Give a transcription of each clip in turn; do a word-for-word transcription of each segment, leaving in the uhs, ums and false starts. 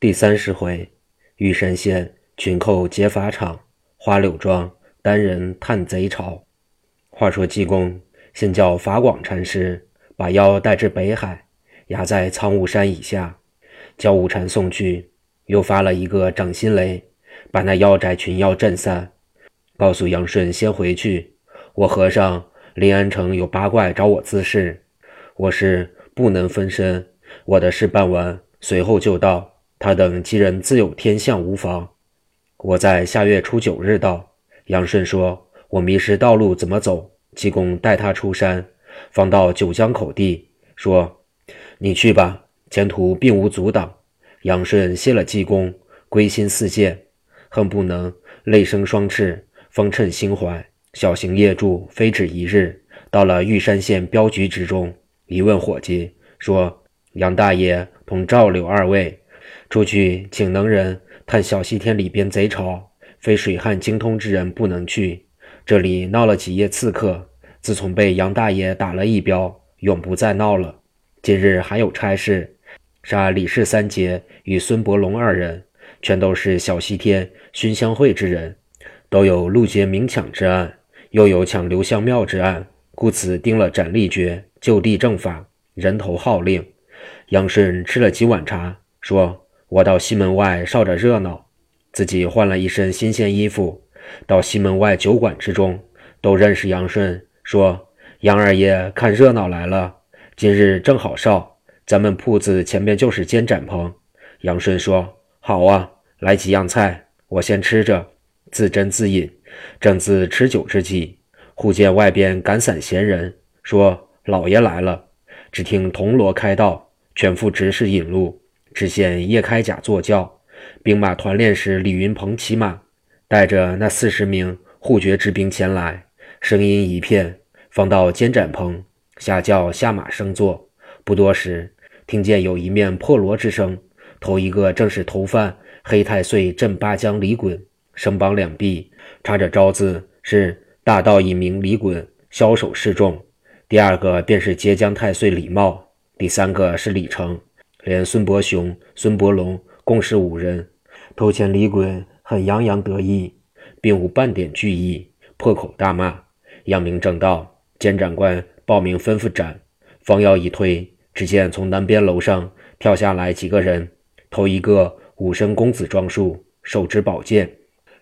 第三十回，玉山县群寇劫法场，花柳庄单人探贼巢。话说济公先叫法广禅师把妖带至北海，压在苍梧山以下，叫五禅送去，又发了一个掌心雷，把那妖宅群妖震散，告诉杨顺先回去，我和尚临安城有八怪找我滋事，我是不能分身，我的事办完随后就到，他等几人自有天相无妨。我在下月初九日到。杨顺说我迷失道路怎么走，济公带他出山，放到九江口地，说你去吧，前途并无阻挡。杨顺谢了济公，归心似箭，恨不能泪生双翅，方趁心怀，小行夜住，非止一日，到了玉山县镖局之中，一问伙计，说杨大爷同赵柳二位出去请能人探小西天里边贼巢，非水旱精通之人不能去，这里闹了几夜刺客，自从被杨大爷打了一镖，永不再闹了。今日还有差事，杀李氏三杰与孙伯龙二人，全都是小西天熏香会之人，都有路劫明抢之案，又有抢刘香庙之案，故此定了斩立决，就地正法，人头号令。杨顺吃了几碗茶，说我到西门外烧着热闹，自己换了一身新鲜衣服，到西门外酒馆之中，都认识杨顺，说杨二爷看热闹来了，今日正好烧，咱们铺子前面就是煎盏棚。杨顺说好啊，来几样菜我先吃着，自斟自饮。正自吃酒之际，忽见外边赶散闲人，说老爷来了。只听铜锣开道，全副执事引路，只见叶开甲坐轿，兵马团练使李云鹏骑马，带着那四十名护爵之兵前来，声音一片，放到监斩棚，下轿下马升座。不多时，听见有一面破锣之声，头一个正是头犯黑太岁镇八江李衮，绳绑两臂，插着招字，是大道一名李衮，枭首示众。第二个便是接江太岁李茂，第三个是李成，连孙伯雄、孙伯龙共是五人。头前李衮很洋洋得意，并无半点惧意，破口大骂，扬名正道。监斩官报名吩咐斩，方要一推，只见从南边楼上跳下来几个人，头一个武身公子装束，手执宝剑，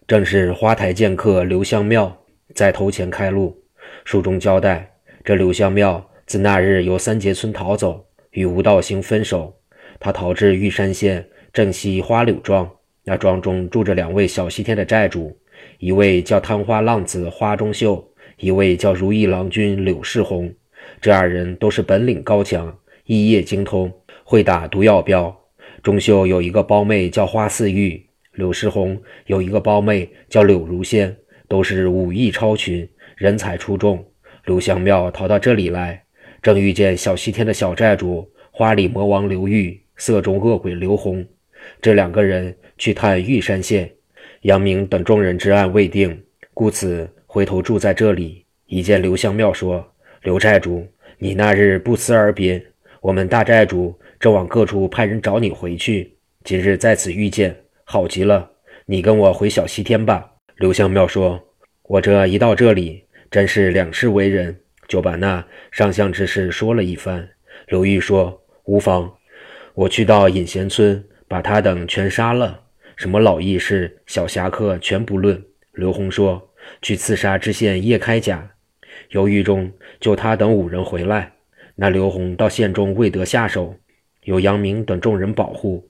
正是花台剑客刘香庙，在头前开路。书中交代，这刘香庙自那日由三杰村逃走，与吴道兴分手，他逃至玉山县镇西花柳庄，那庄中住着两位小西天的寨主，一位叫贪花浪子花中秀，一位叫如意郎君柳世宏。这二人都是本领高强，医业精通，会打毒药镖。中秀有一个胞妹叫花四玉，柳世宏有一个胞妹叫柳如仙，都是武艺超群，人才出众。刘香庙逃到这里来，正遇见小西天的小寨主花里魔王刘玉、色中恶鬼刘洪，这两个人去探玉山县，杨明等众人之案未定，故此回头住在这里。一见刘香庙，说刘寨主，你那日不辞而别，我们大寨主正往各处派人找你回去，今日在此遇见，好极了，你跟我回小西天吧。刘香庙说我这一到这里，真是两世为人，就把那上相之事说了一番。刘玉说无妨，我去到隐贤村把他等全杀了，什么老义士小侠客全不论。刘洪说去刺杀知县叶开甲，由狱中就他等五人回来，那刘洪到县中未得下手，有杨明等众人保护。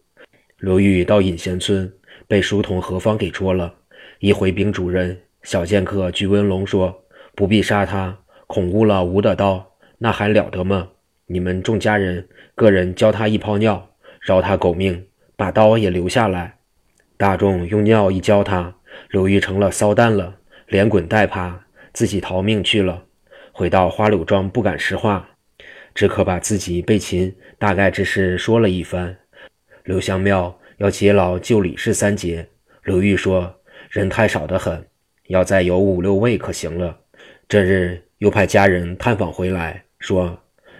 刘玉到隐贤村被书童何方给捉了，一回禀主人，小剑客鞠文龙说不必杀他，恐误了吾的刀，那还了得吗？你们众家人个人浇他一泡尿，饶他狗命，把刀也留下来。大众用尿一浇他，刘玉成了骚蛋了，连滚带爬，自己逃命去了。回到花柳庄不敢实话，只可把自己被擒大概之事说了一番。刘香庙要劫牢救李氏三杰，刘玉说人太少得很，要再有五六位可行了。这日又派家人探访回来，说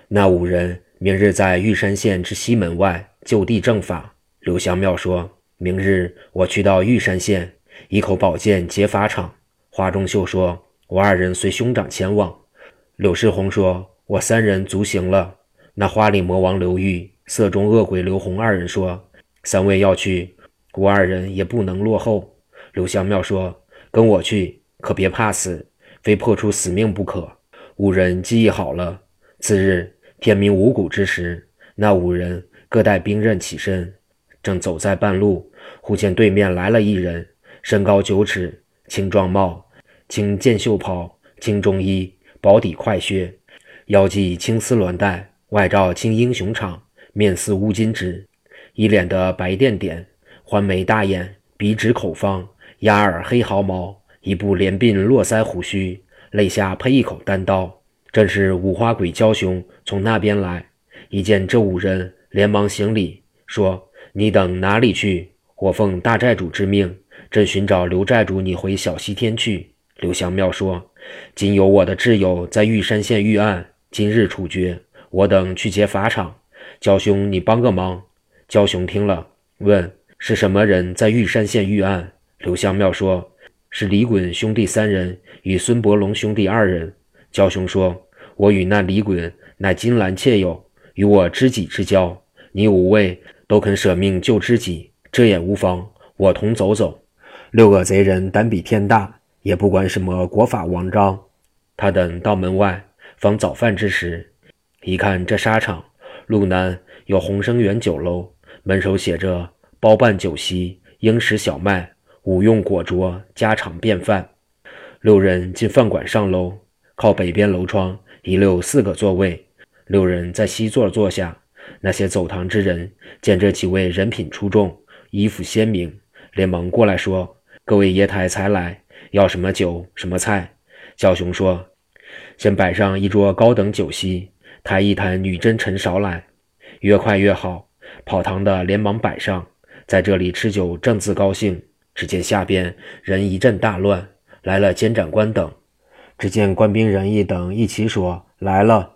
那五人明日在玉山县之西门外就地正法。刘香庙说，明日我去到玉山县一口宝剑劫法场。花中秀说，我二人随兄长前往。柳世宏说，我三人足行了。那花里魔王刘玉、色中恶鬼刘洪二人说，三位要去，我二人也不能落后。刘香庙说，跟我去，可别怕死，非破出死命不可。五人记忆好了。次日天明五鼓之时，那五人各带兵刃起身，正走在半路，忽见对面来了一人，身高九尺，青壮帽，青箭袖袍，青中衣，薄底快靴，腰系青丝鸾带，外罩青英雄氅，面似乌金纸，一脸的白点点，环眉大眼，鼻直口方，压耳黑毫毛，一部连鬓络腮胡须，肋下配一口单刀，正是五花鬼蛟雄从那边来。一见这五人，连忙行礼，说，你等哪里去？我奉大寨主之命，正寻找刘寨主你回小西天去。刘香庙说，今有我的挚友在玉山县遇案，今日处决，我等去劫法场，蛟雄你帮个忙。蛟雄听了，问，是什么人在玉山县遇案？刘香庙说，是李衮兄弟三人与孙伯龙兄弟二人。蛟雄说，我与那李衮乃金兰妾友，与我知己之交，你五位都肯舍命救知己，这也无妨，我同走走。六个贼人胆比天大，也不管什么国法王章。他等到门外，方早饭之时，一看这沙场，路南有鸿生园酒楼，门首写着包办酒席，应食小麦，五用果镯，家常便饭。六人进饭馆上楼，靠北边楼窗一溜四个座位，六人在西座坐下。那些走堂之人见这几位人品出众，衣服鲜明，连忙过来说，各位爷台才来，要什么酒什么菜？小熊说，先摆上一桌高等酒席，抬一坛女真陈芍来，越快越好。跑堂的连忙摆上，在这里吃酒正自高兴，只见下边人一阵大乱，来了监斩官等。只见官兵仁义等一起说，来了。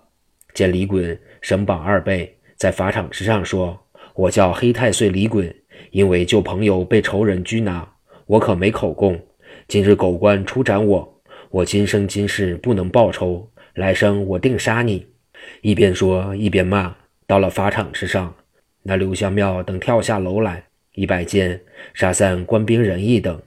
见李衮绳绑二倍，在法场之上说，我叫黑太岁李衮，因为救朋友被仇人拘拿，我可没口供，今日狗官出斩我，我今生今世不能报仇，来生我定杀你。一边说一边骂。到了法场之上，那刘香庙等跳下楼来，一摆剑杀散官兵仁义等。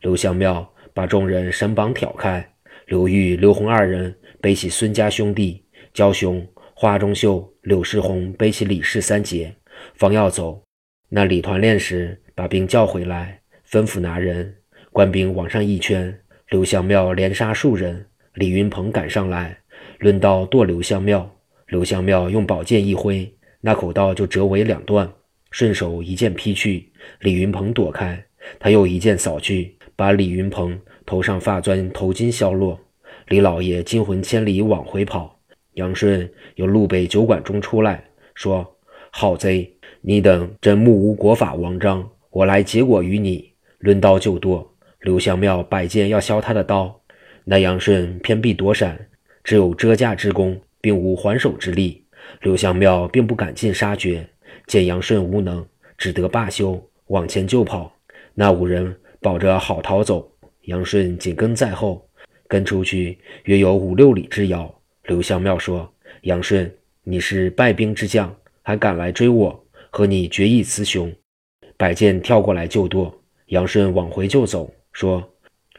刘香庙把众人绳绑挑开，刘玉、刘洪二人背起孙家兄弟，蛟雄、花中秀、柳世宏背起李氏三杰，方要走。那李团练时把兵叫回来，吩咐拿人，官兵往上一圈，刘香庙连杀数人。李云鹏赶上来，抡刀剁刘香庙，刘香庙用宝剑一挥，那口刀就折为两段，顺手一剑劈去。李云鹏躲开，他又一剑扫去，把李云鹏头上发簪头巾削落。李老爷惊魂千里往回跑。杨顺由路北酒馆中出来，说，好贼，你等真目无国法王章，我来结果于你。抡刀就剁，刘香庙摆剑要削他的刀，那杨顺偏必躲闪，只有遮架之功，并无还手之力。刘香庙并不敢尽杀绝，见杨顺无能，只得罢休，往前就跑。那五人保着好逃走，杨顺紧跟在后，跟出去约有五六里之遥。刘香庙说，杨顺，你是败兵之将，还敢来追我，和你决一雌雄。摆剑跳过来就剁，杨顺往回就走，说，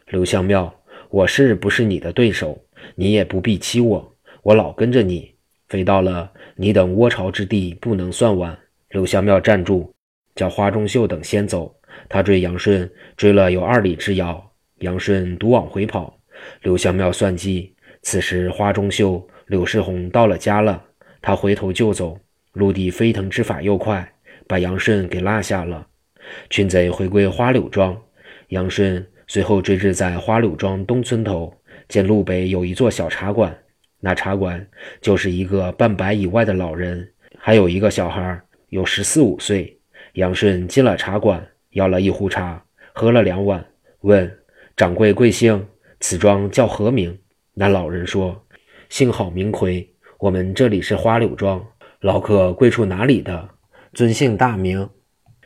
刘香庙，我是不是你的对手，你也不必欺我，我老跟着你，非到了你等窝巢之地不能算晚。刘香庙站住，叫花中秀等先走，他追杨顺追了有二里之遥，杨顺独往回跑。刘香庙算计，此时花中秀、柳世宏到了家了，他回头就走，陆地飞腾之法又快，把杨顺给落下了。群贼回归花柳庄，杨顺随后追至在花柳庄东村头，见路北有一座小茶馆，那茶馆就是一个半百以外的老人，还有一个小孩，有十四五岁。杨顺进了茶馆，要了一壶茶，喝了两碗，问，掌柜贵姓，此庄叫何名？那老人说，姓郝名奎，我们这里是花柳庄，老客贵处哪里的？尊姓大名？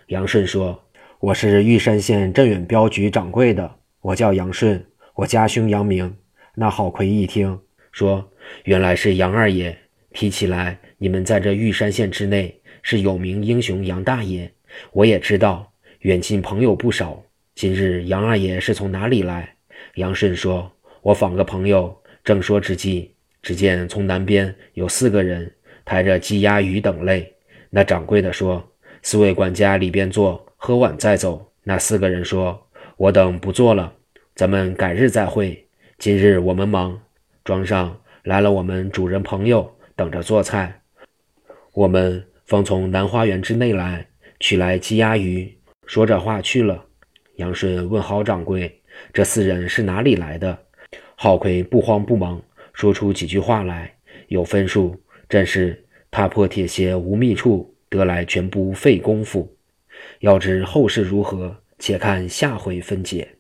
杨顺说，我是玉山县镇远镖局掌柜的，我叫杨顺，我家兄杨明。那郝奎一听说，原来是杨二爷，提起来你们在这玉山县之内是有名英雄杨大爷，我也知道，远近朋友不少，今日杨二爷是从哪里来？杨顺说，我访个朋友，正说之际，只见从南边有四个人抬着鸡鸭鱼等类。那掌柜的说，四位管家里边坐，喝碗再走。那四个人说，我等不做了，咱们改日再会，今日我们忙。庄上来了我们主人朋友，等着做菜。我们方从南花园之内来，取来鸡鸭鱼。说着话去了。杨顺问郝掌柜，这四人是哪里来的？郝奎不慌不忙说出几句话来，有分数，真是踏破铁鞋无觅处，得来全不费工夫。要知后事如何，且看下回分解。